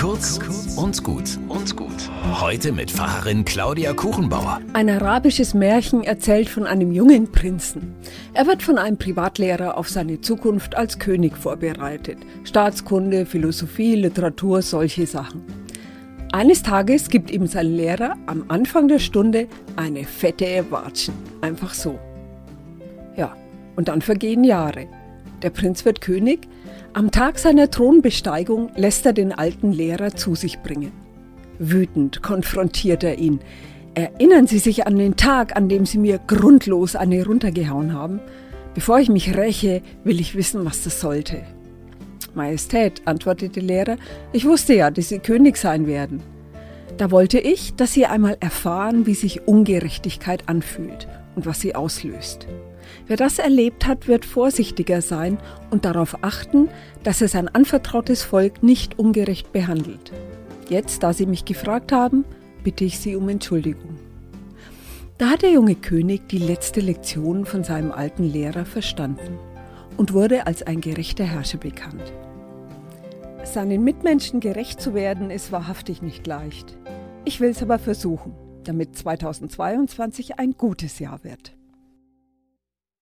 Kurz und gut. Heute mit Pfarrerin Claudia Kuchenbauer. Ein arabisches Märchen erzählt von einem jungen Prinzen. Er wird von einem Privatlehrer auf seine Zukunft als König vorbereitet. Staatskunde, Philosophie, Literatur, solche Sachen. Eines Tages gibt ihm sein Lehrer am Anfang der Stunde eine fette Watschn. Einfach so. Ja, und dann vergehen Jahre. Der Prinz wird König. Am Tag seiner Thronbesteigung lässt er den alten Lehrer zu sich bringen. Wütend konfrontiert er ihn. Erinnern Sie sich an den Tag, an dem Sie mir grundlos eine runtergehauen haben? Bevor ich mich räche, will ich wissen, was das sollte. Majestät, antwortete der Lehrer, ich wusste ja, dass Sie König sein werden. Da wollte ich, dass Sie einmal erfahren, wie sich Ungerechtigkeit anfühlt und was sie auslöst. Wer das erlebt hat, wird vorsichtiger sein und darauf achten, dass er sein anvertrautes Volk nicht ungerecht behandelt. Jetzt, da Sie mich gefragt haben, bitte ich Sie um Entschuldigung. Da hat der junge König die letzte Lektion von seinem alten Lehrer verstanden und wurde als ein gerechter Herrscher bekannt. Seinen Mitmenschen gerecht zu werden, ist wahrhaftig nicht leicht. Ich will es aber versuchen, damit 2022 ein gutes Jahr wird.